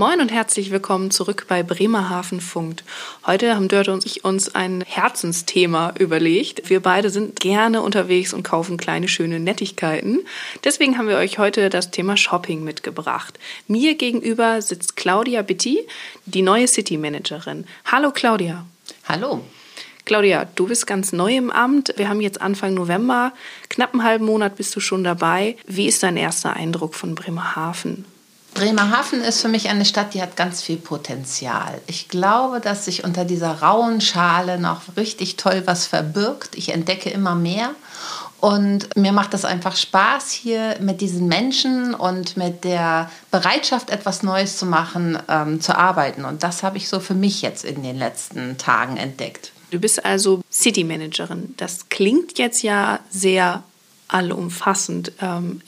Moin und herzlich willkommen zurück bei Bremerhaven-Funkt. Heute haben Dörte und ich uns ein Herzensthema überlegt. Wir beide sind gerne unterwegs und kaufen kleine, schöne Nettigkeiten. Deswegen haben wir euch heute das Thema Shopping mitgebracht. Mir gegenüber sitzt Claudia Bitti, die neue City Managerin. Hallo Claudia. Hallo. Claudia, du bist ganz neu im Amt. Wir haben jetzt Anfang November. Knapp einen halben Monat bist du schon dabei. Wie ist dein erster Eindruck von Bremerhaven? Bremerhaven ist für mich eine Stadt, die hat ganz viel Potenzial. Ich glaube, dass sich unter dieser rauen Schale noch richtig toll was verbirgt. Ich entdecke immer mehr und mir macht das einfach Spaß, hier mit diesen Menschen und mit der Bereitschaft, etwas Neues zu machen, zu arbeiten. Und das habe ich so für mich jetzt in den letzten Tagen entdeckt. Du bist also City Managerin. Das klingt jetzt ja sehr allumfassend.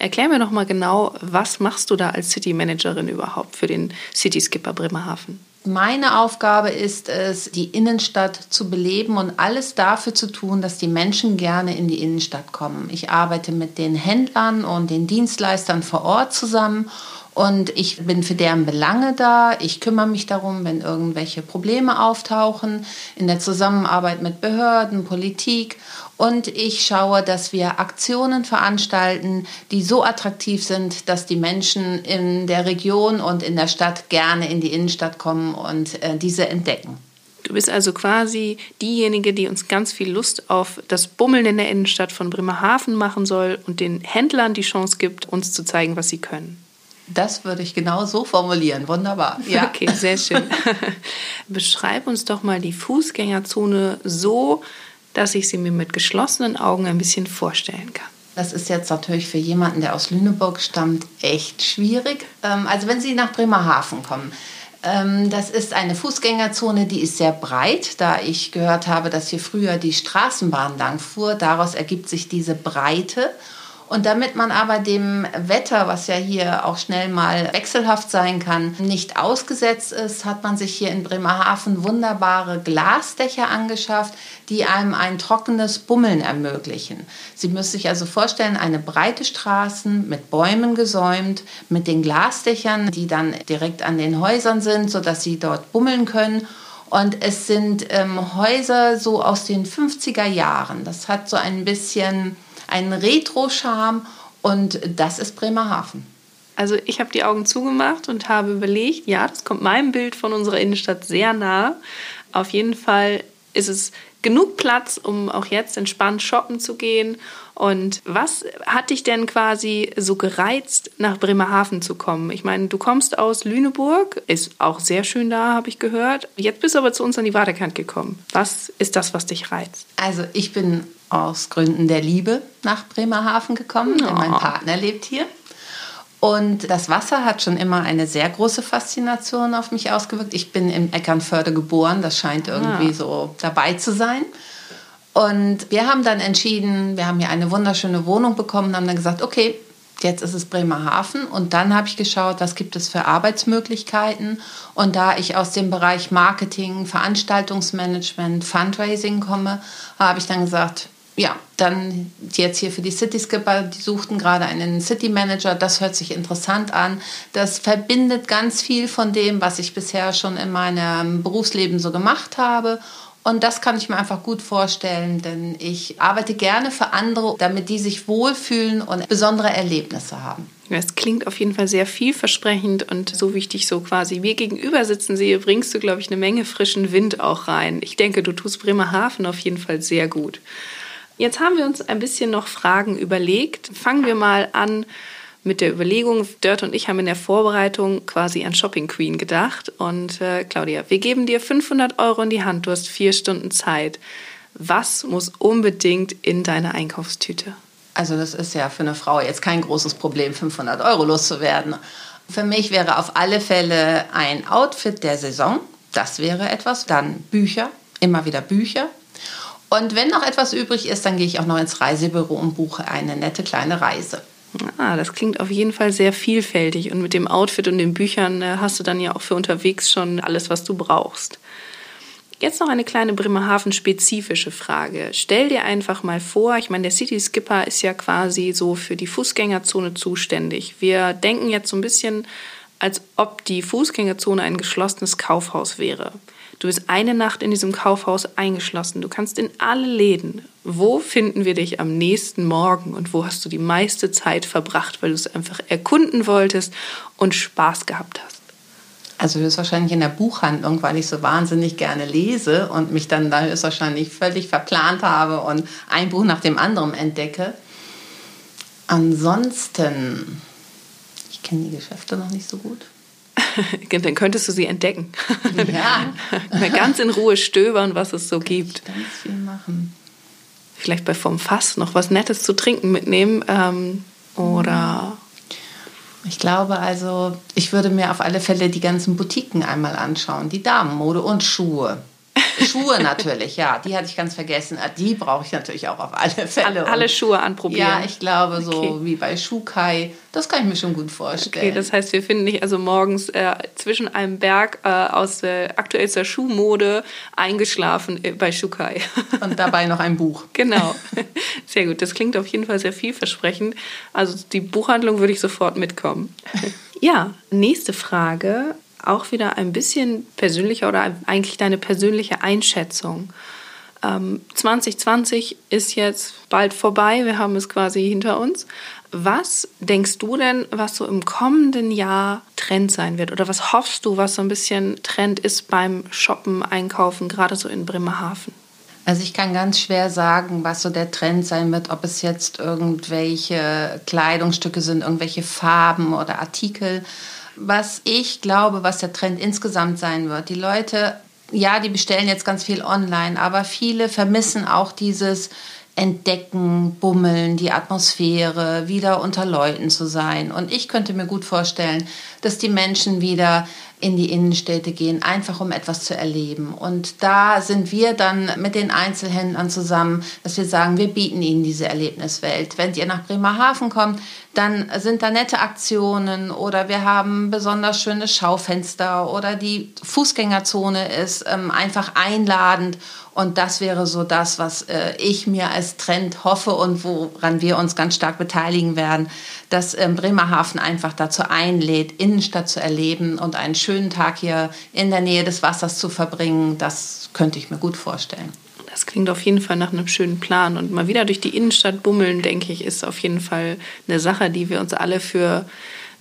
Erklär mir noch mal genau, was machst du da als City Managerin überhaupt für den City Skipper Bremerhaven? Meine Aufgabe ist es, die Innenstadt zu beleben und alles dafür zu tun, dass die Menschen gerne in die Innenstadt kommen. Ich arbeite mit den Händlern und den Dienstleistern vor Ort zusammen. Und ich bin für deren Belange da. Ich kümmere mich darum, wenn irgendwelche Probleme auftauchen, in der Zusammenarbeit mit Behörden, Politik. Und ich schaue, dass wir Aktionen veranstalten, die so attraktiv sind, dass die Menschen in der Region und in der Stadt gerne in die Innenstadt kommen und diese entdecken. Du bist also quasi diejenige, die uns ganz viel Lust auf das Bummeln in der Innenstadt von Bremerhaven machen soll und den Händlern die Chance gibt, uns zu zeigen, was sie können. Das würde ich genau so formulieren. Wunderbar. Ja. Okay, sehr schön. Beschreib uns doch mal die Fußgängerzone so, dass ich sie mir mit geschlossenen Augen ein bisschen vorstellen kann. Das ist jetzt natürlich für jemanden, der aus Lüneburg stammt, echt schwierig. Also wenn Sie nach Bremerhaven kommen, das ist eine Fußgängerzone, die ist sehr breit, da ich gehört habe, dass hier früher die Straßenbahn lang fuhr. Daraus ergibt sich diese Breite. Und damit man aber dem Wetter, was ja hier auch schnell mal wechselhaft sein kann, nicht ausgesetzt ist, hat man sich hier in Bremerhaven wunderbare Glasdächer angeschafft, die einem ein trockenes Bummeln ermöglichen. Sie müssen sich also vorstellen, eine breite Straße mit Bäumen gesäumt, mit den Glasdächern, die dann direkt an den Häusern sind, sodass sie dort bummeln können. Und es sind Häuser so aus den 50er Jahren. Das hat so ein bisschen einen Retro-Charme und das ist Bremerhaven. Also ich habe die Augen zugemacht und habe überlegt, ja, das kommt meinem Bild von unserer Innenstadt sehr nah. Auf jeden Fall ist es genug Platz, um auch jetzt entspannt shoppen zu gehen. Und was hat dich denn quasi so gereizt, nach Bremerhaven zu kommen? Ich meine, du kommst aus Lüneburg, ist auch sehr schön da, habe ich gehört. Jetzt bist du aber zu uns an die Waterkant gekommen. Was ist das, was dich reizt? Also ich bin aus Gründen der Liebe nach Bremerhaven gekommen, denn mein Partner lebt hier. Und das Wasser hat schon immer eine sehr große Faszination auf mich ausgewirkt. Ich bin in Eckernförde geboren, das scheint irgendwie so dabei zu sein. Und wir haben dann entschieden, wir haben hier eine wunderschöne Wohnung bekommen und haben dann gesagt, okay, jetzt ist es Bremerhaven. Und dann habe ich geschaut, was gibt es für Arbeitsmöglichkeiten. Und da ich aus dem Bereich Marketing, Veranstaltungsmanagement, Fundraising komme, habe ich dann gesagt, ja, dann jetzt hier für die City Skipper, die suchten gerade einen City Manager, das hört sich interessant an. Das verbindet ganz viel von dem, was ich bisher schon in meinem Berufsleben so gemacht habe. Und das kann ich mir einfach gut vorstellen, denn ich arbeite gerne für andere, damit die sich wohlfühlen und besondere Erlebnisse haben. Das klingt auf jeden Fall sehr vielversprechend und so wie ich dich so quasi mir gegenüber sitzen sehe, bringst du, glaube ich, eine Menge frischen Wind auch rein. Ich denke, du tust Bremerhaven auf jeden Fall sehr gut. Jetzt haben wir uns ein bisschen noch Fragen überlegt. Fangen wir mal an mit der Überlegung. Dörte und ich haben in der Vorbereitung quasi an Shopping Queen gedacht. Und Claudia, wir geben dir 500 € in die Hand. Du hast 4 Stunden Zeit. Was muss unbedingt in deine Einkaufstüte? Also das ist ja für eine Frau jetzt kein großes Problem, 500 € loszuwerden. Für mich wäre auf alle Fälle ein Outfit der Saison. Das wäre etwas. Dann Bücher, immer wieder Bücher. Und wenn noch etwas übrig ist, dann gehe ich auch noch ins Reisebüro und buche eine nette kleine Reise. Ah, das klingt auf jeden Fall sehr vielfältig. Und mit dem Outfit und den Büchern hast du dann ja auch für unterwegs schon alles, was du brauchst. Jetzt noch eine kleine Bremerhaven-spezifische Frage. Stell dir einfach mal vor, ich meine, der City Skipper ist ja quasi so für die Fußgängerzone zuständig. Wir denken jetzt so ein bisschen als ob die Fußgängerzone ein geschlossenes Kaufhaus wäre. Du bist eine Nacht in diesem Kaufhaus eingeschlossen. Du kannst in alle Läden. Wo finden wir dich am nächsten Morgen und wo hast du die meiste Zeit verbracht, weil du es einfach erkunden wolltest und Spaß gehabt hast? Also höchstwahrscheinlich in der Buchhandlung, weil ich so wahnsinnig gerne lese und mich dann da höchstwahrscheinlich völlig verplant habe und ein Buch nach dem anderen entdecke. Ansonsten, ich kenne die Geschäfte noch nicht so gut. Dann könntest du sie entdecken. Ja. Ganz in Ruhe stöbern, was es so gibt. Ganz viel machen. Vielleicht bei vom Fass noch was Nettes zu trinken mitnehmen oder... Ich glaube also, ich würde mir auf alle Fälle die ganzen Boutiquen einmal anschauen. Die Damenmode und Schuhe. Schuhe natürlich, ja. Die hatte ich ganz vergessen. Die brauche ich natürlich auch auf alle Fälle. Alle Schuhe anprobieren. Ja, ich glaube so wie bei Shu Kay. Das kann ich mir schon gut vorstellen. Okay, das heißt, wir finden dich also morgens zwischen einem Berg aus der aktuellster Schuhmode eingeschlafen bei Shu Kay. Und dabei noch ein Buch. Genau. Sehr gut. Das klingt auf jeden Fall sehr vielversprechend. Also die Buchhandlung würde ich sofort mitkommen. Ja, nächste Frage. Auch wieder ein bisschen persönlicher oder eigentlich deine persönliche Einschätzung. 2020 ist jetzt bald vorbei, wir haben es quasi hinter uns. Was denkst du denn, was so im kommenden Jahr Trend sein wird? Oder was hoffst du, was so ein bisschen Trend ist beim Shoppen, Einkaufen, gerade so in Bremerhaven? Also ich kann ganz schwer sagen, was so der Trend sein wird, ob es jetzt irgendwelche Kleidungsstücke sind, irgendwelche Farben oder Artikel. Was ich glaube, was der Trend insgesamt sein wird, die Leute, ja, die bestellen jetzt ganz viel online, aber viele vermissen auch dieses Entdecken, Bummeln, die Atmosphäre, wieder unter Leuten zu sein. Und ich könnte mir gut vorstellen, dass die Menschen wieder in die Innenstädte gehen, einfach um etwas zu erleben. Und da sind wir dann mit den Einzelhändlern zusammen, dass wir sagen, wir bieten ihnen diese Erlebniswelt. Wenn ihr nach Bremerhaven kommt, dann sind da nette Aktionen oder wir haben besonders schöne Schaufenster oder die Fußgängerzone ist einfach einladend. Und das wäre so das, was ich mir als Trend hoffe und woran wir uns ganz stark beteiligen werden, dass Bremerhaven einfach dazu einlädt, Innenstadt zu erleben und einen schönen Tag hier in der Nähe des Wassers zu verbringen. Das könnte ich mir gut vorstellen. Das klingt auf jeden Fall nach einem schönen Plan. Und mal wieder durch die Innenstadt bummeln, denke ich, ist auf jeden Fall eine Sache, die wir uns alle für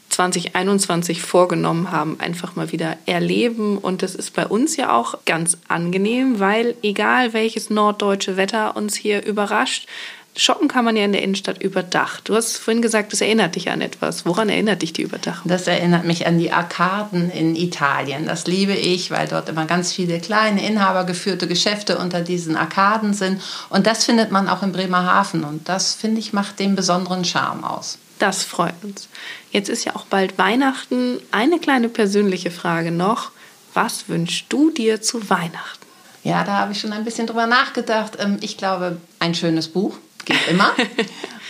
2021 vorgenommen haben, einfach mal wieder erleben. Und das ist bei uns ja auch ganz angenehm, weil egal welches norddeutsche Wetter uns hier überrascht, shoppen kann man ja in der Innenstadt überdacht. Du hast vorhin gesagt, das erinnert dich an etwas. Woran erinnert dich die Überdachung? Das erinnert mich an die Arkaden in Italien. Das liebe ich, weil dort immer ganz viele kleine, inhabergeführte Geschäfte unter diesen Arkaden sind. Und das findet man auch in Bremerhaven. Und das, finde ich, macht den besonderen Charme aus. Das freut uns. Jetzt ist ja auch bald Weihnachten. Eine kleine persönliche Frage noch. Was wünschst du dir zu Weihnachten? Ja, da habe ich schon ein bisschen drüber nachgedacht. Ich glaube, ein schönes Buch geht immer.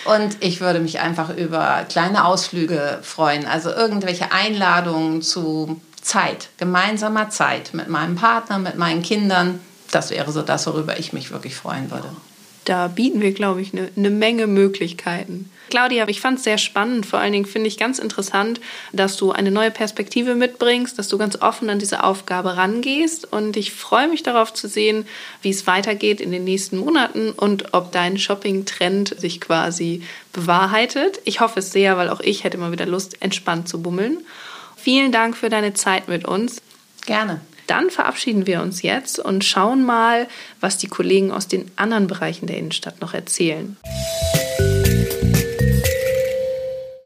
Und ich würde mich einfach über kleine Ausflüge freuen. Also irgendwelche Einladungen zu Zeit, gemeinsamer Zeit mit meinem Partner, mit meinen Kindern. Das wäre so das, worüber ich mich wirklich freuen würde. Da bieten wir, glaube ich, eine Menge Möglichkeiten. Claudia, ich fand es sehr spannend. Vor allen Dingen finde ich ganz interessant, dass du eine neue Perspektive mitbringst, dass du ganz offen an diese Aufgabe rangehst. Und ich freue mich darauf zu sehen, wie es weitergeht in den nächsten Monaten und ob dein Shopping-Trend sich quasi bewahrheitet. Ich hoffe es sehr, weil auch ich hätte mal wieder Lust, entspannt zu bummeln. Vielen Dank für deine Zeit mit uns. Gerne. Dann verabschieden wir uns jetzt und schauen mal, was die Kollegen aus den anderen Bereichen der Innenstadt noch erzählen.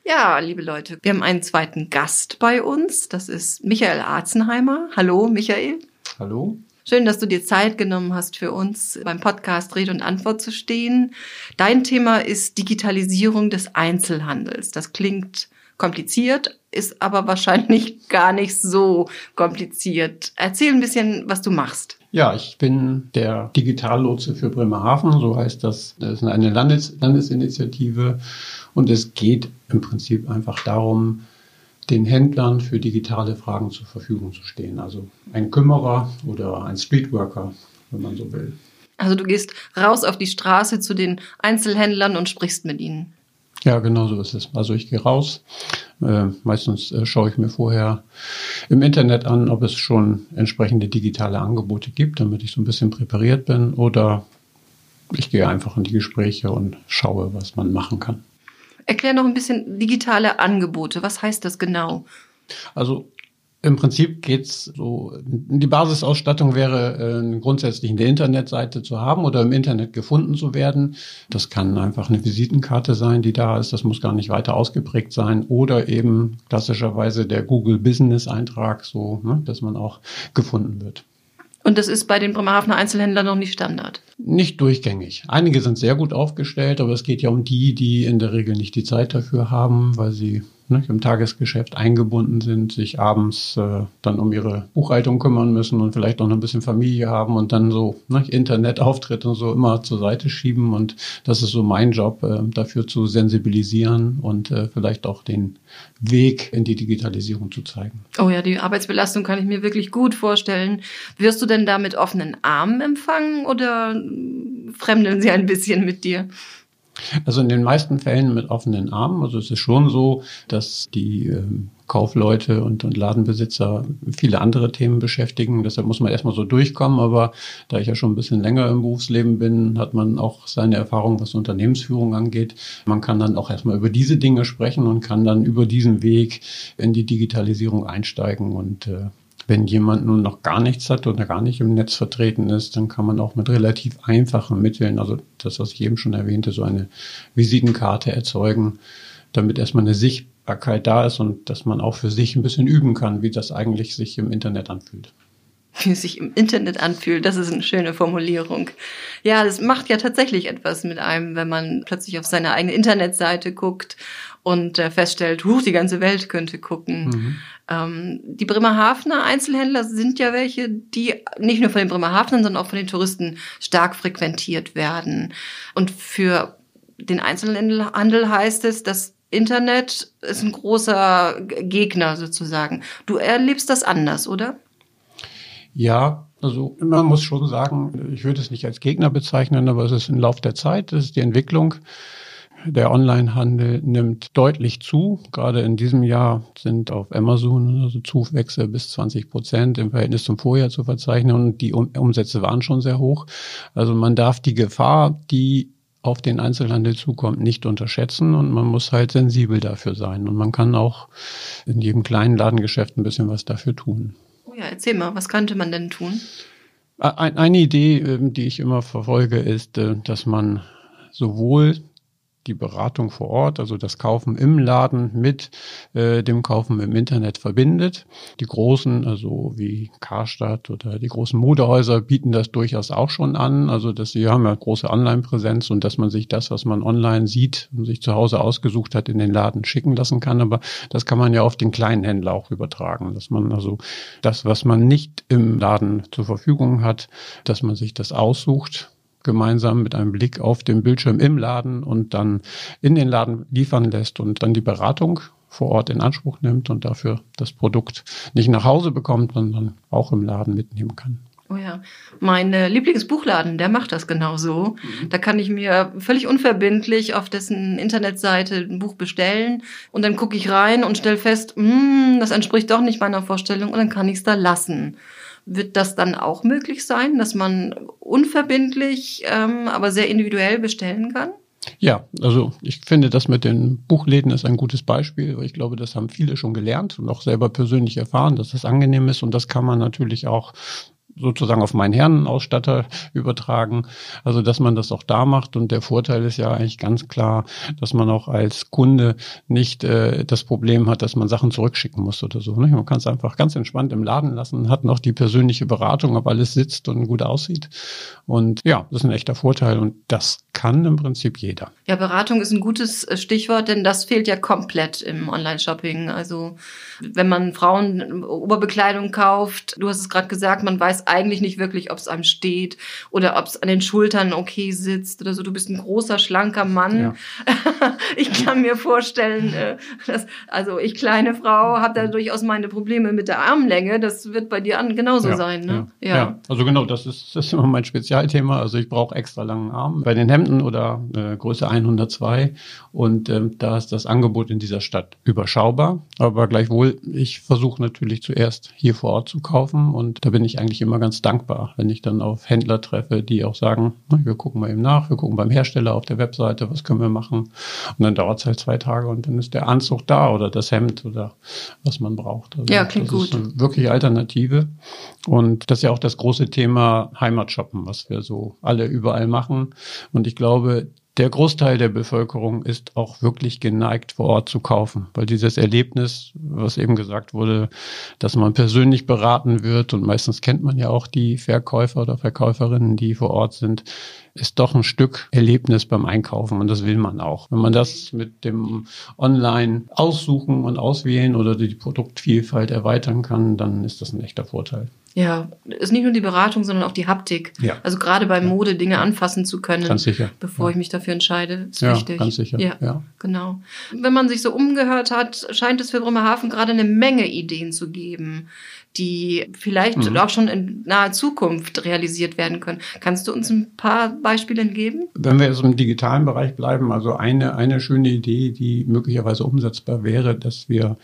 Ja, liebe Leute, wir haben einen zweiten Gast bei uns. Das ist Michael Arzenheimer. Hallo, Michael. Hallo. Schön, dass du dir Zeit genommen hast, für uns beim Podcast Rede und Antwort zu stehen. Dein Thema ist Digitalisierung des Einzelhandels. Das klingt kompliziert, ist aber wahrscheinlich gar nicht so kompliziert. Erzähl ein bisschen, was du machst. Ja, ich bin der Digitallotse für Bremerhaven, so heißt das. Das ist eine Landesinitiative und es geht im Prinzip einfach darum, den Händlern für digitale Fragen zur Verfügung zu stehen. Also ein Kümmerer oder ein Streetworker, wenn man so will. Also du gehst raus auf die Straße zu den Einzelhändlern und sprichst mit ihnen. Ja, genau so ist es. Also ich gehe raus. Meistens schaue ich mir vorher im Internet an, ob es schon entsprechende digitale Angebote gibt, damit ich so ein bisschen präpariert bin. Oder ich gehe einfach in die Gespräche und schaue, was man machen kann. Erklär noch ein bisschen digitale Angebote. Was heißt das genau? Also im Prinzip geht's so, die Basisausstattung wäre grundsätzlich eine Internetseite zu haben oder im Internet gefunden zu werden. Das kann einfach eine Visitenkarte sein, die da ist. Das muss gar nicht weiter ausgeprägt sein. Oder eben klassischerweise der Google-Business-Eintrag, so, ne, dass man auch gefunden wird. Und das ist bei den Bremerhavener Einzelhändlern noch nicht Standard? Nicht durchgängig. Einige sind sehr gut aufgestellt, aber es geht ja um die, die in der Regel nicht die Zeit dafür haben, weil sie im Tagesgeschäft eingebunden sind, sich abends dann um ihre Buchhaltung kümmern müssen und vielleicht auch noch ein bisschen Familie haben und dann so Internetauftritt und so immer zur Seite schieben. Und das ist so mein Job, dafür zu sensibilisieren und vielleicht auch den Weg in die Digitalisierung zu zeigen. Oh ja, die Arbeitsbelastung kann ich mir wirklich gut vorstellen. Wirst du denn da mit offenen Armen empfangen oder fremdeln sie ein bisschen mit dir? Also in den meisten Fällen mit offenen Armen. Also es ist schon so, dass die Kaufleute und Ladenbesitzer viele andere Themen beschäftigen. Deshalb muss man erstmal so durchkommen. Aber da ich ja schon ein bisschen länger im Berufsleben bin, hat man auch seine Erfahrung, was Unternehmensführung angeht. Man kann dann auch erstmal über diese Dinge sprechen und kann dann über diesen Weg in die Digitalisierung einsteigen. Und wenn jemand nun noch gar nichts hat oder gar nicht im Netz vertreten ist, dann kann man auch mit relativ einfachen Mitteln, also das, was ich eben schon erwähnte, so eine Visitenkarte erzeugen, damit erstmal eine Sichtbarkeit da ist und dass man auch für sich ein bisschen üben kann, wie das eigentlich sich im Internet anfühlt. Wie es sich im Internet anfühlt, das ist eine schöne Formulierung. Ja, das macht ja tatsächlich etwas mit einem, wenn man plötzlich auf seine eigene Internetseite guckt und feststellt, die ganze Welt könnte gucken. Mhm. Die Bremerhavener Einzelhändler sind ja welche, die nicht nur von den Bremerhavenern, sondern auch von den Touristen stark frequentiert werden. Und für den Einzelhandel heißt es, das Internet ist ein großer Gegner sozusagen. Du erlebst das anders, oder? Ja, also man muss schon sagen, ich würde es nicht als Gegner bezeichnen, aber es ist im Lauf der Zeit, es ist die Entwicklung. Der Onlinehandel nimmt deutlich zu. Gerade in diesem Jahr sind auf Amazon also Zuwächse bis 20% im Verhältnis zum Vorjahr zu verzeichnen. Und die Umsätze waren schon sehr hoch. Also man darf die Gefahr, die auf den Einzelhandel zukommt, nicht unterschätzen. Und man muss halt sensibel dafür sein. Und man kann auch in jedem kleinen Ladengeschäft ein bisschen was dafür tun. Oh ja, erzähl mal, was könnte man denn tun? Eine Idee, die ich immer verfolge, ist, dass man sowohl die Beratung vor Ort, also das Kaufen im Laden mit dem Kaufen im Internet verbindet. Die großen, also wie Karstadt oder die großen Modehäuser, bieten das durchaus auch schon an. Also sie haben ja große Online-Präsenz und dass man sich das, was man online sieht und sich zu Hause ausgesucht hat, in den Laden schicken lassen kann. Aber das kann man ja auf den kleinen Händler auch übertragen, dass man also das, was man nicht im Laden zur Verfügung hat, dass man sich das aussucht, gemeinsam mit einem Blick auf den Bildschirm im Laden und dann in den Laden liefern lässt und dann die Beratung vor Ort in Anspruch nimmt und dafür das Produkt nicht nach Hause bekommt, sondern auch im Laden mitnehmen kann. Oh ja, mein Lieblingsbuchladen, der macht das genau so. Da kann ich mir völlig unverbindlich auf dessen Internetseite ein Buch bestellen und dann gucke ich rein und stelle fest, das entspricht doch nicht meiner Vorstellung und dann kann ich es da lassen. Wird das dann auch möglich sein, dass man unverbindlich, aber sehr individuell bestellen kann? Ja, also ich finde, das mit den Buchläden ist ein gutes Beispiel. Ich glaube, das haben viele schon gelernt und auch selber persönlich erfahren, dass das angenehm ist. Und das kann man natürlich auch sozusagen auf meinen Herrenausstatter übertragen. Also, dass man das auch da macht. Und der Vorteil ist ja eigentlich ganz klar, dass man auch als Kunde nicht das Problem hat, dass man Sachen zurückschicken muss oder so. Ne? Man kann es einfach ganz entspannt im Laden lassen, hat noch die persönliche Beratung, ob alles sitzt und gut aussieht. Und ja, das ist ein echter Vorteil. Und das kann im Prinzip jeder. Ja, Beratung ist ein gutes Stichwort, denn das fehlt ja komplett im Online-Shopping. Also, wenn man Frauen Oberbekleidung kauft, du hast es gerade gesagt, man weiß weiß eigentlich nicht wirklich, ob es einem steht oder ob es an den Schultern okay sitzt oder so. Du bist ein großer, schlanker Mann. Ja. Ich kann mir vorstellen, dass, also ich, kleine Frau, habe da durchaus meine Probleme mit der Armlänge. Das wird bei dir genauso sein, ne? Ja. Ja. Ja, also genau, das ist immer mein Spezialthema. Also ich brauche extra langen Arm bei den Hemden oder Größe 102. Und da ist das Angebot in dieser Stadt überschaubar. Aber gleichwohl, ich versuche natürlich zuerst hier vor Ort zu kaufen. Und da bin ich eigentlich immer ganz dankbar, wenn ich dann auf Händler treffe, die auch sagen, na, wir gucken mal eben nach, wir gucken beim Hersteller auf der Webseite, was können wir machen. Und dann dauert es halt 2 Tage und dann ist der Anzug da oder das Hemd oder was man braucht. Also ja, klingt gut. Das ist eine wirkliche Alternative. Und das ist ja auch das große Thema Heimatshoppen, was wir so alle überall machen. Und ich glaube, der Großteil der Bevölkerung ist auch wirklich geneigt, vor Ort zu kaufen, weil dieses Erlebnis, was eben gesagt wurde, dass man persönlich beraten wird und meistens kennt man ja auch die Verkäufer oder Verkäuferinnen, die vor Ort sind, ist doch ein Stück Erlebnis beim Einkaufen und das will man auch. Wenn man das mit dem Online-Aussuchen und Auswählen oder die Produktvielfalt erweitern kann, dann ist das ein echter Vorteil. Ja, ist nicht nur die Beratung, sondern auch die Haptik. Ja. Also gerade bei Mode Dinge anfassen zu können, ganz sicher. Bevor ich mich dafür entscheide, ist wichtig. Ganz sicher. Ja, genau. Wenn man sich so umgehört hat, scheint es für Bremerhaven gerade eine Menge Ideen zu geben, die vielleicht auch schon in naher Zukunft realisiert werden können. Kannst du uns ein paar Beispiele geben? Wenn wir jetzt im digitalen Bereich bleiben, also eine schöne Idee, die möglicherweise umsetzbar wäre, dass wir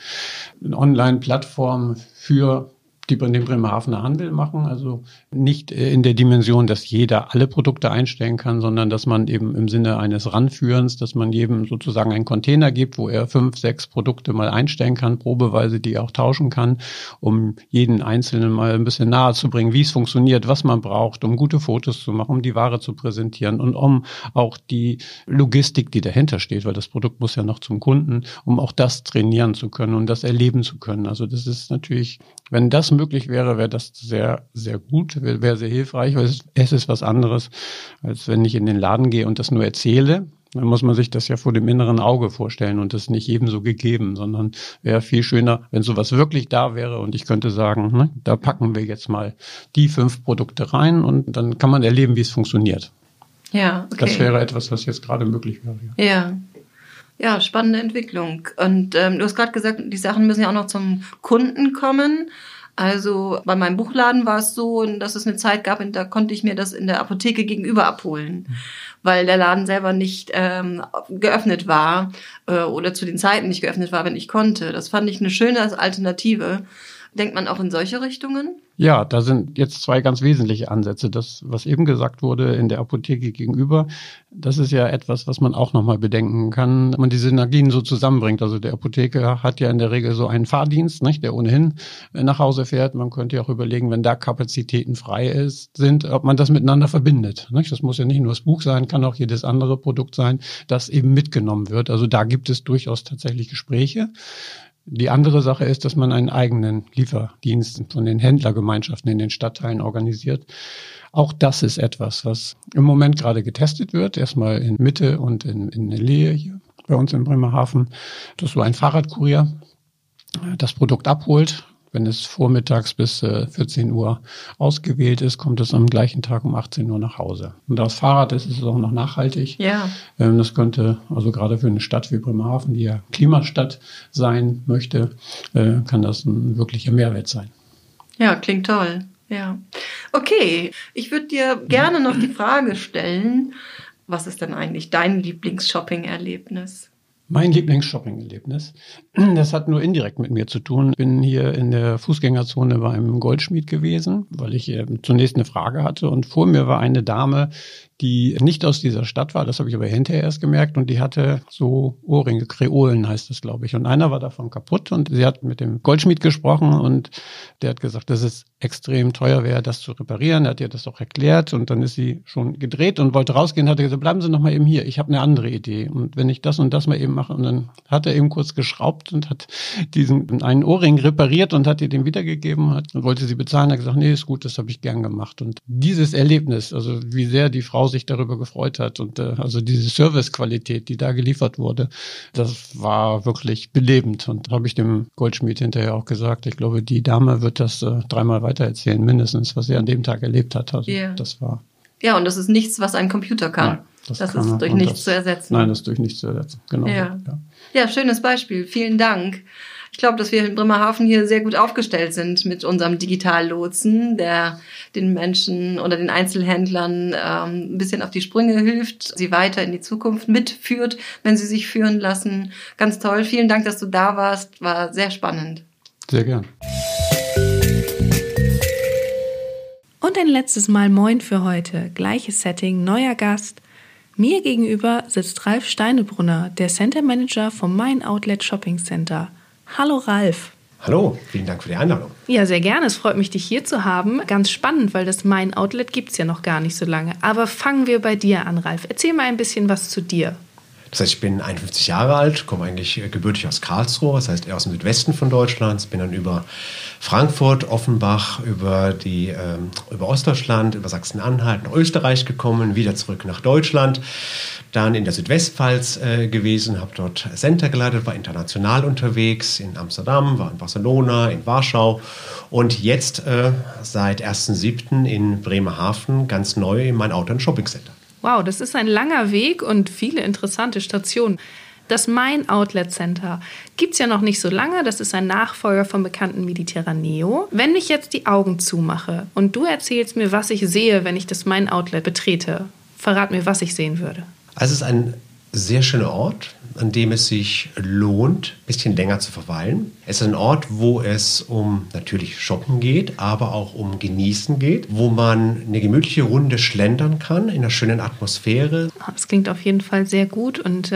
eine Online-Plattform für die bei dem Bremerhavener Handel machen, also nicht in der Dimension, dass jeder alle Produkte einstellen kann, sondern dass man eben im Sinne eines Ranführens, dass man jedem sozusagen einen Container gibt, wo er 5, 6 Produkte mal einstellen kann, probeweise die auch tauschen kann, um jeden Einzelnen mal ein bisschen nahe zu bringen, wie es funktioniert, was man braucht, um gute Fotos zu machen, um die Ware zu präsentieren und um auch die Logistik, die dahinter steht, weil das Produkt muss ja noch zum Kunden, um auch das trainieren zu können und das erleben zu können. Also das ist natürlich, wenn das möglich wäre, wäre das sehr, sehr gut, wäre sehr hilfreich, weil es ist was anderes, als wenn ich in den Laden gehe und das nur erzähle. Dann muss man sich das ja vor dem inneren Auge vorstellen und das ist nicht jedem so gegeben, sondern wäre viel schöner, wenn sowas wirklich da wäre und ich könnte sagen, ne, da packen wir jetzt mal die 5 Produkte rein und dann kann man erleben, wie es funktioniert. Ja, okay. Das wäre etwas, was jetzt gerade möglich wäre. Ja. Ja, spannende Entwicklung. Und du hast gerade gesagt, die Sachen müssen ja auch noch zum Kunden kommen. Also bei meinem Buchladen war es so, dass es eine Zeit gab, da konnte ich mir das in der Apotheke gegenüber abholen, weil der Laden selber nicht geöffnet war oder zu den Zeiten nicht geöffnet war, wenn ich konnte. Das fand ich eine schöne Alternative. Denkt man auch in solche Richtungen? Ja, da sind jetzt 2 ganz wesentliche Ansätze. Das, was eben gesagt wurde, in der Apotheke gegenüber, das ist ja etwas, was man auch nochmal bedenken kann, wenn man die Synergien so zusammenbringt. Also der Apotheker hat ja in der Regel so einen Fahrdienst, nicht, der ohnehin nach Hause fährt. Man könnte ja auch überlegen, wenn da Kapazitäten frei sind, ob man das miteinander verbindet. Nicht? Das muss ja nicht nur das Buch sein, kann auch jedes andere Produkt sein, das eben mitgenommen wird. Also da gibt es durchaus tatsächlich Gespräche. Die andere Sache ist, dass man einen eigenen Lieferdienst von den Händlergemeinschaften in den Stadtteilen organisiert. Auch das ist etwas, was im Moment gerade getestet wird. Erstmal in Mitte und in Lehe hier bei uns in Bremerhaven. Das ist so ein Fahrradkurier, das Produkt abholt. Wenn es vormittags bis 14 Uhr ausgewählt ist, kommt es am gleichen Tag um 18 Uhr nach Hause. Und da das Fahrrad ist, ist es auch noch nachhaltig. Ja. Das könnte also gerade für eine Stadt wie Bremerhaven, die ja Klimastadt sein möchte, kann das ein wirklicher Mehrwert sein. Ja, klingt toll. Ja. Okay, ich würde dir gerne noch die Frage stellen, was ist denn eigentlich dein Lieblings-Shopping-Erlebnis? Mein Lieblings-Shopping-Erlebnis, das hat nur indirekt mit mir zu tun. Ich bin hier in der Fußgängerzone bei einem Goldschmied gewesen, weil ich zunächst eine Frage hatte und vor mir war eine Dame, die nicht aus dieser Stadt war, das habe ich aber hinterher erst gemerkt und die hatte so Ohrringe, Kreolen heißt das, glaube ich. Und einer war davon kaputt und sie hat mit dem Goldschmied gesprochen und der hat gesagt, dass es extrem teuer wäre, das zu reparieren. Er hat ihr das auch erklärt und dann ist sie schon gedreht und wollte rausgehen, hat gesagt, bleiben Sie noch mal eben hier, ich habe eine andere Idee und wenn ich das und das mal eben machen. Und dann hat er eben kurz geschraubt und hat diesen einen Ohrring repariert und hat ihr den wiedergegeben. Dann wollte sie bezahlen, hat gesagt, nee, ist gut, das habe ich gern gemacht. Und dieses Erlebnis, also wie sehr die Frau sich darüber gefreut hat und also diese Servicequalität, die da geliefert wurde, das war wirklich belebend. Und habe ich dem Goldschmied hinterher auch gesagt, ich glaube, die Dame wird das dreimal weitererzählen, mindestens, was sie an dem Tag erlebt hat. Also das war... Ja, und das ist nichts, was ein Computer kann. Nein, das kann ist durch nichts zu ersetzen. Nein, das ist durch nichts zu ersetzen, genau. Ja, schönes Beispiel. Vielen Dank. Ich glaube, dass wir in Bremerhaven hier sehr gut aufgestellt sind mit unserem Digitallotsen, der den Menschen oder den Einzelhändlern ein bisschen auf die Sprünge hilft, sie weiter in die Zukunft mitführt, wenn sie sich führen lassen. Ganz toll. Vielen Dank, dass du da warst. War sehr spannend. Sehr gern. Und ein letztes Mal Moin für heute. Gleiches Setting, neuer Gast. Mir gegenüber sitzt Ralf Steinebrunner, der Center Manager vom Mein Outlet Shopping Center. Hallo Ralf. Hallo, vielen Dank für die Einladung. Ja, sehr gerne. Es freut mich, dich hier zu haben. Ganz spannend, weil das Mein Outlet gibt es ja noch gar nicht so lange. Aber fangen wir bei dir an, Ralf. Erzähl mal ein bisschen was zu dir. Das heißt, ich bin 51 Jahre alt, komme eigentlich gebürtig aus Karlsruhe, das heißt eher aus dem Südwesten von Deutschland, bin dann über Frankfurt, Offenbach, über Ostdeutschland, über Sachsen-Anhalt, nach Österreich gekommen, wieder zurück nach Deutschland, dann in der Südwestpfalz gewesen, habe dort Center geleitet, war international unterwegs, in Amsterdam, war in Barcelona, in Warschau und jetzt seit 1.7. in Bremerhaven ganz neu in Mein Outlet Shopping Center. Wow, das ist ein langer Weg und viele interessante Stationen. Das Mein Outlet Center gibt es ja noch nicht so lange. Das ist ein Nachfolger vom bekannten Mediterraneo. Wenn ich jetzt die Augen zumache und du erzählst mir, was ich sehe, wenn ich das Mein Outlet betrete, verrat mir, was ich sehen würde. Also es ist ein sehr schöner Ort, an dem es sich lohnt, ein bisschen länger zu verweilen. Es ist ein Ort, wo es um natürlich Shoppen geht, aber auch um Genießen geht, wo man eine gemütliche Runde schlendern kann in einer schönen Atmosphäre. Das klingt auf jeden Fall sehr gut und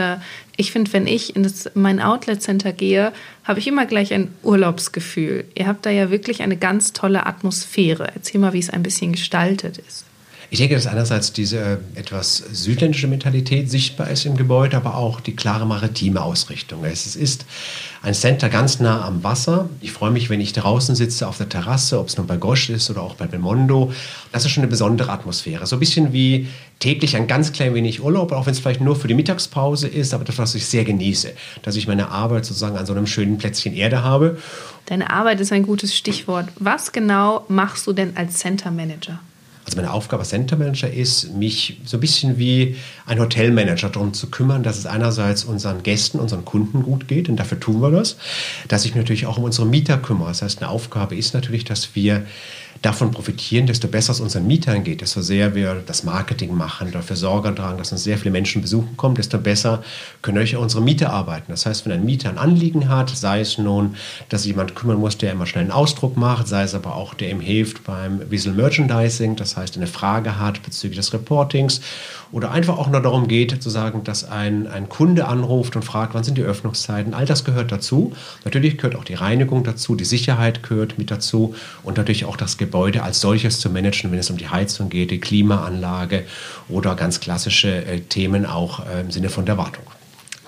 ich finde, wenn ich in mein Outlet Center gehe, habe ich immer gleich ein Urlaubsgefühl. Ihr habt da ja wirklich eine ganz tolle Atmosphäre. Erzähl mal, wie es ein bisschen gestaltet ist. Ich denke, dass einerseits diese etwas südländische Mentalität sichtbar ist im Gebäude, aber auch die klare maritime Ausrichtung. Es ist ein Center ganz nah am Wasser. Ich freue mich, wenn ich draußen sitze auf der Terrasse, ob es nun bei Gosch ist oder auch bei Belmondo. Das ist schon eine besondere Atmosphäre. So ein bisschen wie täglich ein ganz klein wenig Urlaub, auch wenn es vielleicht nur für die Mittagspause ist, aber das, was ich sehr genieße, dass ich meine Arbeit sozusagen an so einem schönen Plätzchen Erde habe. Deine Arbeit ist ein gutes Stichwort. Was genau machst du denn als Center Manager? Also meine Aufgabe als Center Manager ist, mich so ein bisschen wie ein Hotelmanager darum zu kümmern, dass es einerseits unseren Gästen, unseren Kunden gut geht, und dafür tun wir das, dass ich natürlich auch um unsere Mieter kümmere. Das heißt, eine Aufgabe ist natürlich, dass wir davon profitieren, desto besser es unseren Mietern geht, desto sehr wir das Marketing machen, dafür Sorge tragen, dass uns sehr viele Menschen besuchen kommen, desto besser können euch auch unsere Mieter arbeiten. Das heißt, wenn ein Mieter ein Anliegen hat, sei es nun, dass sich jemand kümmern muss, der immer schnell einen Ausdruck macht, sei es aber auch, der ihm hilft beim Visual Merchandising, das heißt, eine Frage hat bezüglich des Reportings oder einfach auch nur darum geht, zu sagen, dass ein Kunde anruft und fragt, wann sind die Öffnungszeiten, all das gehört dazu. Natürlich gehört auch die Reinigung dazu, die Sicherheit gehört mit dazu und natürlich auch das Gebäude als solches zu managen, wenn es um die Heizung geht, die Klimaanlage oder ganz klassische Themen auch im Sinne von der Wartung.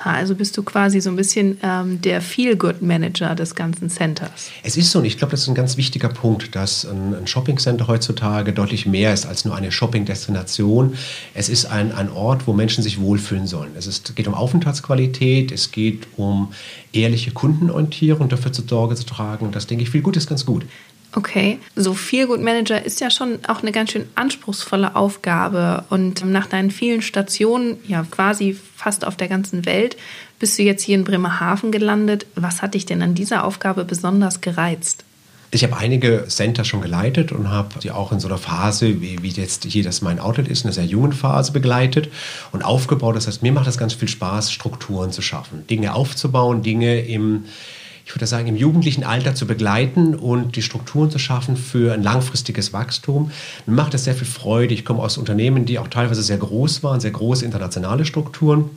Also bist du quasi so ein bisschen der Feel-Good-Manager des ganzen Centers. Es ist so, und ich glaube, das ist ein ganz wichtiger Punkt, dass ein Shopping-Center heutzutage deutlich mehr ist als nur eine Shopping-Destination. Es ist ein Ort, wo Menschen sich wohlfühlen sollen. Es geht um Aufenthaltsqualität, es geht um ehrliche Kundenorientierung, dafür zur Sorge zu tragen. Und das, denke ich, Feel-Good ist ganz gut. Okay, so Feel-Good-Manager ist ja schon auch eine ganz schön anspruchsvolle Aufgabe und nach deinen vielen Stationen, ja quasi fast auf der ganzen Welt, bist du jetzt hier in Bremerhaven gelandet. Was hat dich denn an dieser Aufgabe besonders gereizt? Ich habe einige Center schon geleitet und habe sie auch in so einer Phase, wie jetzt hier das Mein Outlet ist, in einer sehr jungen Phase begleitet und aufgebaut. Das heißt, mir macht das ganz viel Spaß, Strukturen zu schaffen, Dinge aufzubauen, Dinge im jugendlichen Alter zu begleiten und die Strukturen zu schaffen für ein langfristiges Wachstum. Mir macht das sehr viel Freude. Ich komme aus Unternehmen, die auch teilweise sehr groß waren, sehr große internationale Strukturen.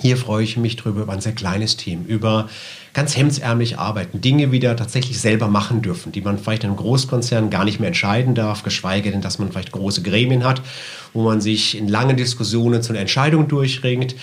Hier freue ich mich drüber, über ein sehr kleines Team, über ganz hemdsärmlich arbeiten, Dinge wieder tatsächlich selber machen dürfen, die man vielleicht in einem Großkonzern gar nicht mehr entscheiden darf, geschweige denn, dass man vielleicht große Gremien hat, wo man sich in langen Diskussionen zu einer Entscheidung durchringt.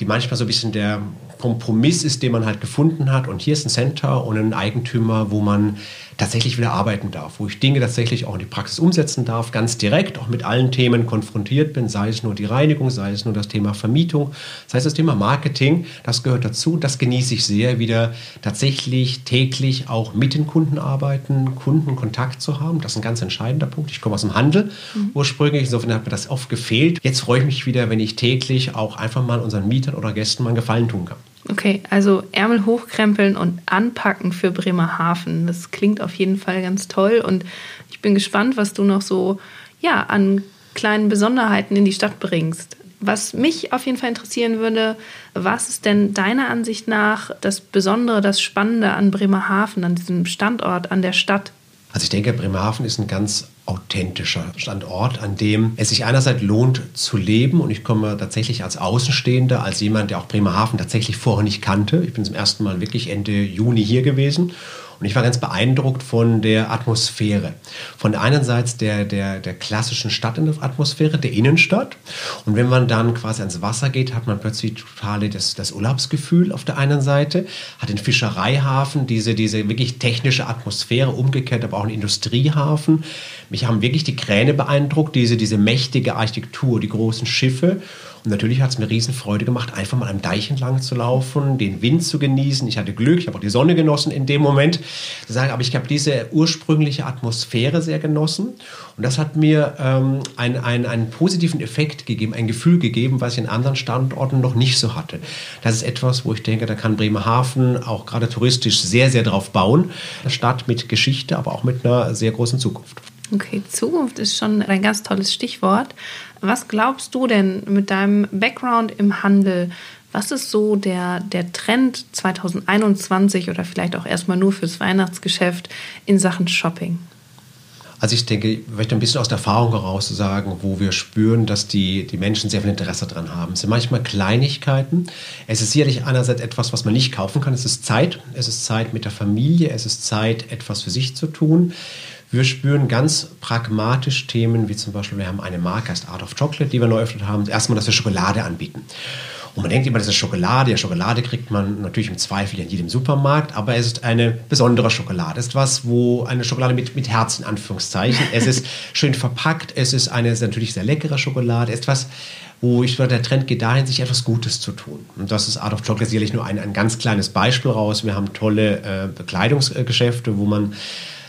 die manchmal so ein bisschen der Kompromiss ist, den man halt gefunden hat. Und hier ist ein Center und ein Eigentümer, wo man tatsächlich wieder arbeiten darf, wo ich Dinge tatsächlich auch in die Praxis umsetzen darf, ganz direkt auch mit allen Themen konfrontiert bin, sei es nur die Reinigung, sei es nur das Thema Vermietung, sei es das Thema Marketing, das gehört dazu, das genieße ich sehr, wieder tatsächlich täglich auch mit den Kunden arbeiten, Kundenkontakt zu haben, das ist ein ganz entscheidender Punkt. Ich komme aus dem Handel ursprünglich, insofern hat mir das oft gefehlt. Jetzt freue ich mich wieder, wenn ich täglich auch einfach mal unseren Mietern oder Gästen mal einen Gefallen tun kann. Okay, also Ärmel hochkrempeln und anpacken für Bremerhaven. Das klingt auf jeden Fall ganz toll und ich bin gespannt, was du noch so an kleinen Besonderheiten in die Stadt bringst. Was mich auf jeden Fall interessieren würde, was ist denn deiner Ansicht nach das Besondere, das Spannende an Bremerhaven, an diesem Standort, an der Stadt? Also ich denke, Bremerhaven ist ein ganz authentischer Standort, an dem es sich einerseits lohnt zu leben, und ich komme tatsächlich als Außenstehender, als jemand, der auch Bremerhaven tatsächlich vorher nicht kannte. Ich bin zum ersten Mal wirklich Ende Juni hier gewesen und ich war ganz beeindruckt von der Atmosphäre. Von einerseits der klassischen Stadtatmosphäre, der Innenstadt, und wenn man dann quasi ans Wasser geht, hat man plötzlich total das Urlaubsgefühl auf der einen Seite, hat den Fischereihafen, diese wirklich technische Atmosphäre, umgekehrt aber auch einen Industriehafen. Mich haben wirklich die Kräne beeindruckt, diese mächtige Architektur, die großen Schiffe. Und natürlich hat es mir Riesenfreude gemacht, einfach mal am Deich entlang zu laufen, den Wind zu genießen. Ich hatte Glück, ich habe auch die Sonne genossen in dem Moment. Aber ich habe diese ursprüngliche Atmosphäre sehr genossen. Und das hat mir einen positiven Effekt gegeben, ein Gefühl gegeben, was ich in anderen Standorten noch nicht so hatte. Das ist etwas, wo ich denke, da kann Bremerhaven auch gerade touristisch sehr, sehr drauf bauen. Eine Stadt mit Geschichte, aber auch mit einer sehr großen Zukunft. Okay, Zukunft ist schon ein ganz tolles Stichwort. Was glaubst du denn mit deinem Background im Handel? Was ist so der Trend 2021 oder vielleicht auch erstmal nur fürs Weihnachtsgeschäft in Sachen Shopping? Also ich denke, ich möchte ein bisschen aus der Erfahrung heraus sagen, wo wir spüren, dass die Menschen sehr viel Interesse dran haben. Es sind manchmal Kleinigkeiten. Es ist sicherlich einerseits etwas, was man nicht kaufen kann. Es ist Zeit. Es ist Zeit mit der Familie. Es ist Zeit, etwas für sich zu tun. Wir spüren ganz pragmatisch Themen, wie zum Beispiel, wir haben eine Marke, heißt Art of Chocolate, die wir neu eröffnet haben. Erstmal, dass wir Schokolade anbieten. Und man denkt immer, das ist Schokolade. Ja, Schokolade kriegt man natürlich im Zweifel in jedem Supermarkt, aber es ist eine besondere Schokolade. Es ist was, wo eine Schokolade mit Herz in Anführungszeichen. Es ist schön verpackt, es ist natürlich sehr leckere Schokolade, es ist was, wo ich glaube, der Trend geht dahin, sich etwas Gutes zu tun. Und das ist Art of Chocolate sicherlich nur ein ganz kleines Beispiel raus. Wir haben tolle Bekleidungsgeschäfte, wo man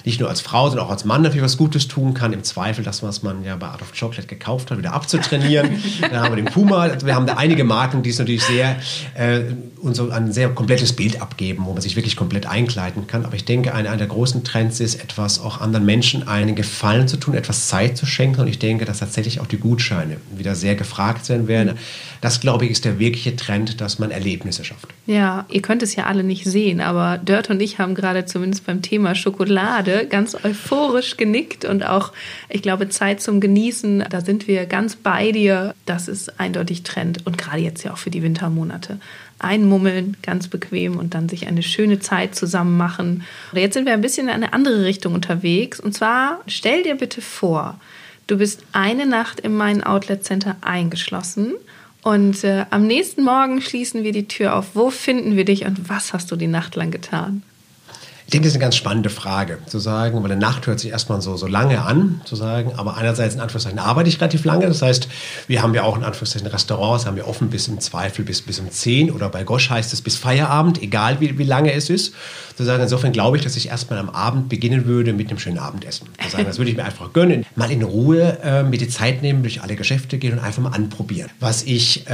nicht nur als Frau, sondern auch als Mann natürlich was Gutes tun kann. Im Zweifel das, was man ja bei Art of Chocolate gekauft hat, wieder abzutrainieren. Dann haben wir den Puma. Also wir haben da einige Marken, die es natürlich uns ein sehr komplettes Bild abgeben, wo man sich wirklich komplett einkleiden kann. Aber ich denke, einer der großen Trends ist, etwas auch anderen Menschen einen Gefallen zu tun, etwas Zeit zu schenken. Und ich denke, dass tatsächlich auch die Gutscheine wieder sehr gefragt sein werden. Das, glaube ich, ist der wirkliche Trend, dass man Erlebnisse schafft. Ja, ihr könnt es ja alle nicht sehen, aber Dirt und ich haben gerade zumindest beim Thema Schokolade ganz euphorisch genickt und auch, ich glaube, Zeit zum Genießen, da sind wir ganz bei dir. Das ist eindeutig Trend und gerade jetzt ja auch für die Wintermonate. Einmummeln, ganz bequem und dann sich eine schöne Zeit zusammen machen. Und jetzt sind wir ein bisschen in eine andere Richtung unterwegs und zwar, stell dir bitte vor, du bist eine Nacht im Mein Outlet Center eingeschlossen und am nächsten Morgen schließen wir die Tür auf. Wo finden wir dich und was hast du die Nacht lang getan? Ich denke, das ist eine ganz spannende Frage, zu sagen, weil eine Nacht hört sich erstmal so lange an, zu sagen, aber einerseits in Anführungszeichen arbeite ich relativ lange, das heißt, wir haben ja auch in Anführungszeichen Restaurants, haben wir offen bis im Zweifel bis um 10 oder bei Gosch heißt es bis Feierabend, egal wie lange es ist, zu sagen, insofern glaube ich, dass ich erstmal am Abend beginnen würde mit einem schönen Abendessen. Zu sagen, das würde ich mir einfach gönnen, mal in Ruhe mir die Zeit nehmen, durch alle Geschäfte gehen und einfach mal anprobieren. Was ich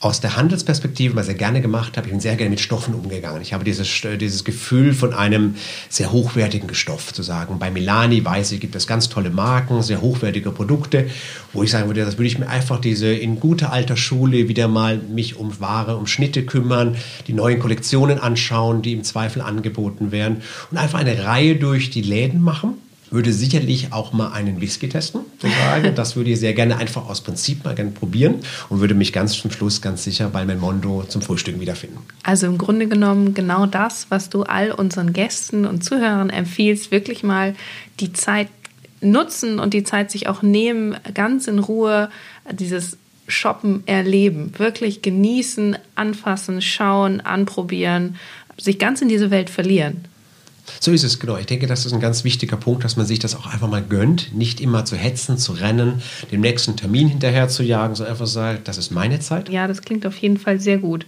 aus der Handelsperspektive, was ich gerne gemacht habe, ich bin sehr gerne mit Stoffen umgegangen. Ich habe dieses Gefühl von einem sehr hochwertigen Stoff zu sagen. Bei Milani, weiß ich, gibt es ganz tolle Marken, sehr hochwertige Produkte, wo ich sagen würde, das würde ich mir einfach in guter alter Schule wieder mal mich um Ware, um Schnitte kümmern, die neuen Kollektionen anschauen, die im Zweifel angeboten werden und einfach eine Reihe durch die Läden machen. Würde sicherlich auch mal einen Whisky testen, zu sagen. Das würde ich sehr gerne einfach aus Prinzip mal gerne probieren und würde mich ganz zum Schluss ganz sicher bei Mimondo zum Frühstück wiederfinden. Also im Grunde genommen genau das, was du all unseren Gästen und Zuhörern empfiehlst, wirklich mal die Zeit nutzen und die Zeit sich auch nehmen, ganz in Ruhe dieses Shoppen erleben, wirklich genießen, anfassen, schauen, anprobieren, sich ganz in diese Welt verlieren. So ist es, genau. Ich denke, das ist ein ganz wichtiger Punkt, dass man sich das auch einfach mal gönnt, nicht immer zu hetzen, zu rennen, dem nächsten Termin hinterher zu jagen, sondern einfach sagen, das ist meine Zeit. Ja, das klingt auf jeden Fall sehr gut.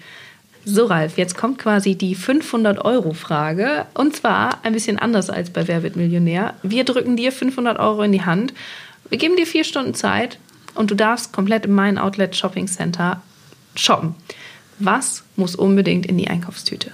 So, Ralf, jetzt kommt quasi die 500-Euro-Frage und zwar ein bisschen anders als bei Wer wird Millionär. Wir drücken dir 500 Euro in die Hand, wir geben dir 4 Stunden Zeit und du darfst komplett im Mein Outlet Shopping Center shoppen. Was muss unbedingt in die Einkaufstüte?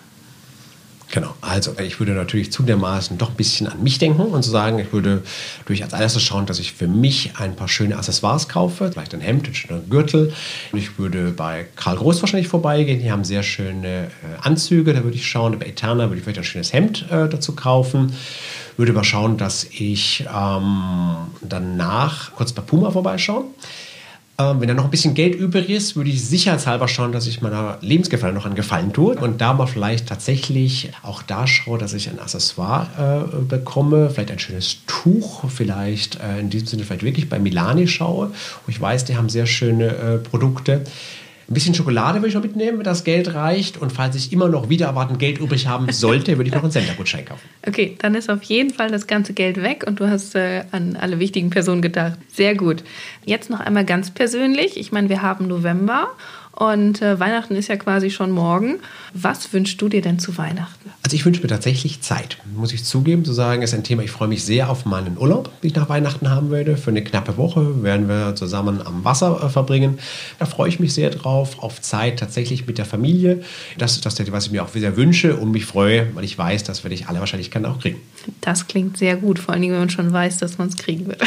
Genau, also ich würde natürlich zu dermaßen doch ein bisschen an mich denken und zu sagen, ich würde durch als erstes schauen, dass ich für mich ein paar schöne Accessoires kaufe, vielleicht ein Hemd, einen schönen Gürtel. Ich würde bei Karl Groß wahrscheinlich vorbeigehen, die haben sehr schöne Anzüge, da würde ich schauen, bei Eterna würde ich vielleicht ein schönes Hemd dazu kaufen. Würde mal schauen, dass ich danach kurz bei Puma vorbeischaue. Wenn da noch ein bisschen Geld übrig ist, würde ich sicherheitshalber schauen, dass ich meiner Lebensgefährtin noch einen Gefallen tue und da mal vielleicht tatsächlich auch da schaue, dass ich ein Accessoire bekomme, vielleicht ein schönes Tuch, vielleicht in diesem Sinne vielleicht wirklich bei Milani schaue. Und ich weiß, die haben sehr schöne Produkte. Ein bisschen Schokolade würde ich noch mitnehmen, wenn das Geld reicht. Und falls ich immer noch wieder erwartend Geld übrig haben sollte, würde ich noch einen Sendergutschein kaufen. Okay, dann ist auf jeden Fall das ganze Geld weg und du hast an alle wichtigen Personen gedacht. Sehr gut. Jetzt noch einmal ganz persönlich. Ich meine, wir haben November und Weihnachten ist ja quasi schon morgen. Was wünschst du dir denn zu Weihnachten? Also ich wünsche mir tatsächlich Zeit, muss ich zugeben. Zu sagen, ist ein Thema, ich freue mich sehr auf meinen Urlaub, den ich nach Weihnachten haben werde. Für eine knappe Woche werden wir zusammen am Wasser verbringen. Da freue ich mich sehr drauf, auf Zeit tatsächlich mit der Familie. Das ist das, was ich mir auch sehr wünsche und mich freue, weil ich weiß, das werde ich alle wahrscheinlich gerne auch kriegen. Das klingt sehr gut, vor allen Dingen, wenn man schon weiß, dass man es kriegen wird.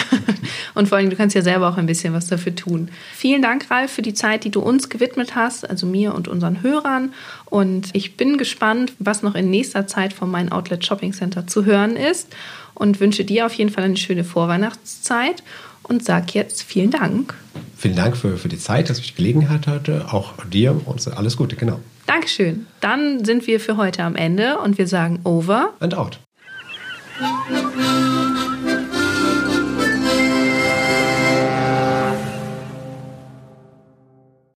Und vor allen Dingen, du kannst ja selber auch ein bisschen was dafür tun. Vielen Dank, Ralf, für die Zeit, die du uns gewidmet hast, also mir und unseren Hörern. Und ich bin gespannt, was noch in nächster Zeit von meinem Outlet Shopping Center zu hören ist und wünsche dir auf jeden Fall eine schöne Vorweihnachtszeit und sag jetzt vielen Dank. Vielen Dank für die Zeit, dass ich die Gelegenheit hatte, auch dir und alles Gute, genau. Dankeschön. Dann sind wir für heute am Ende und wir sagen over and out.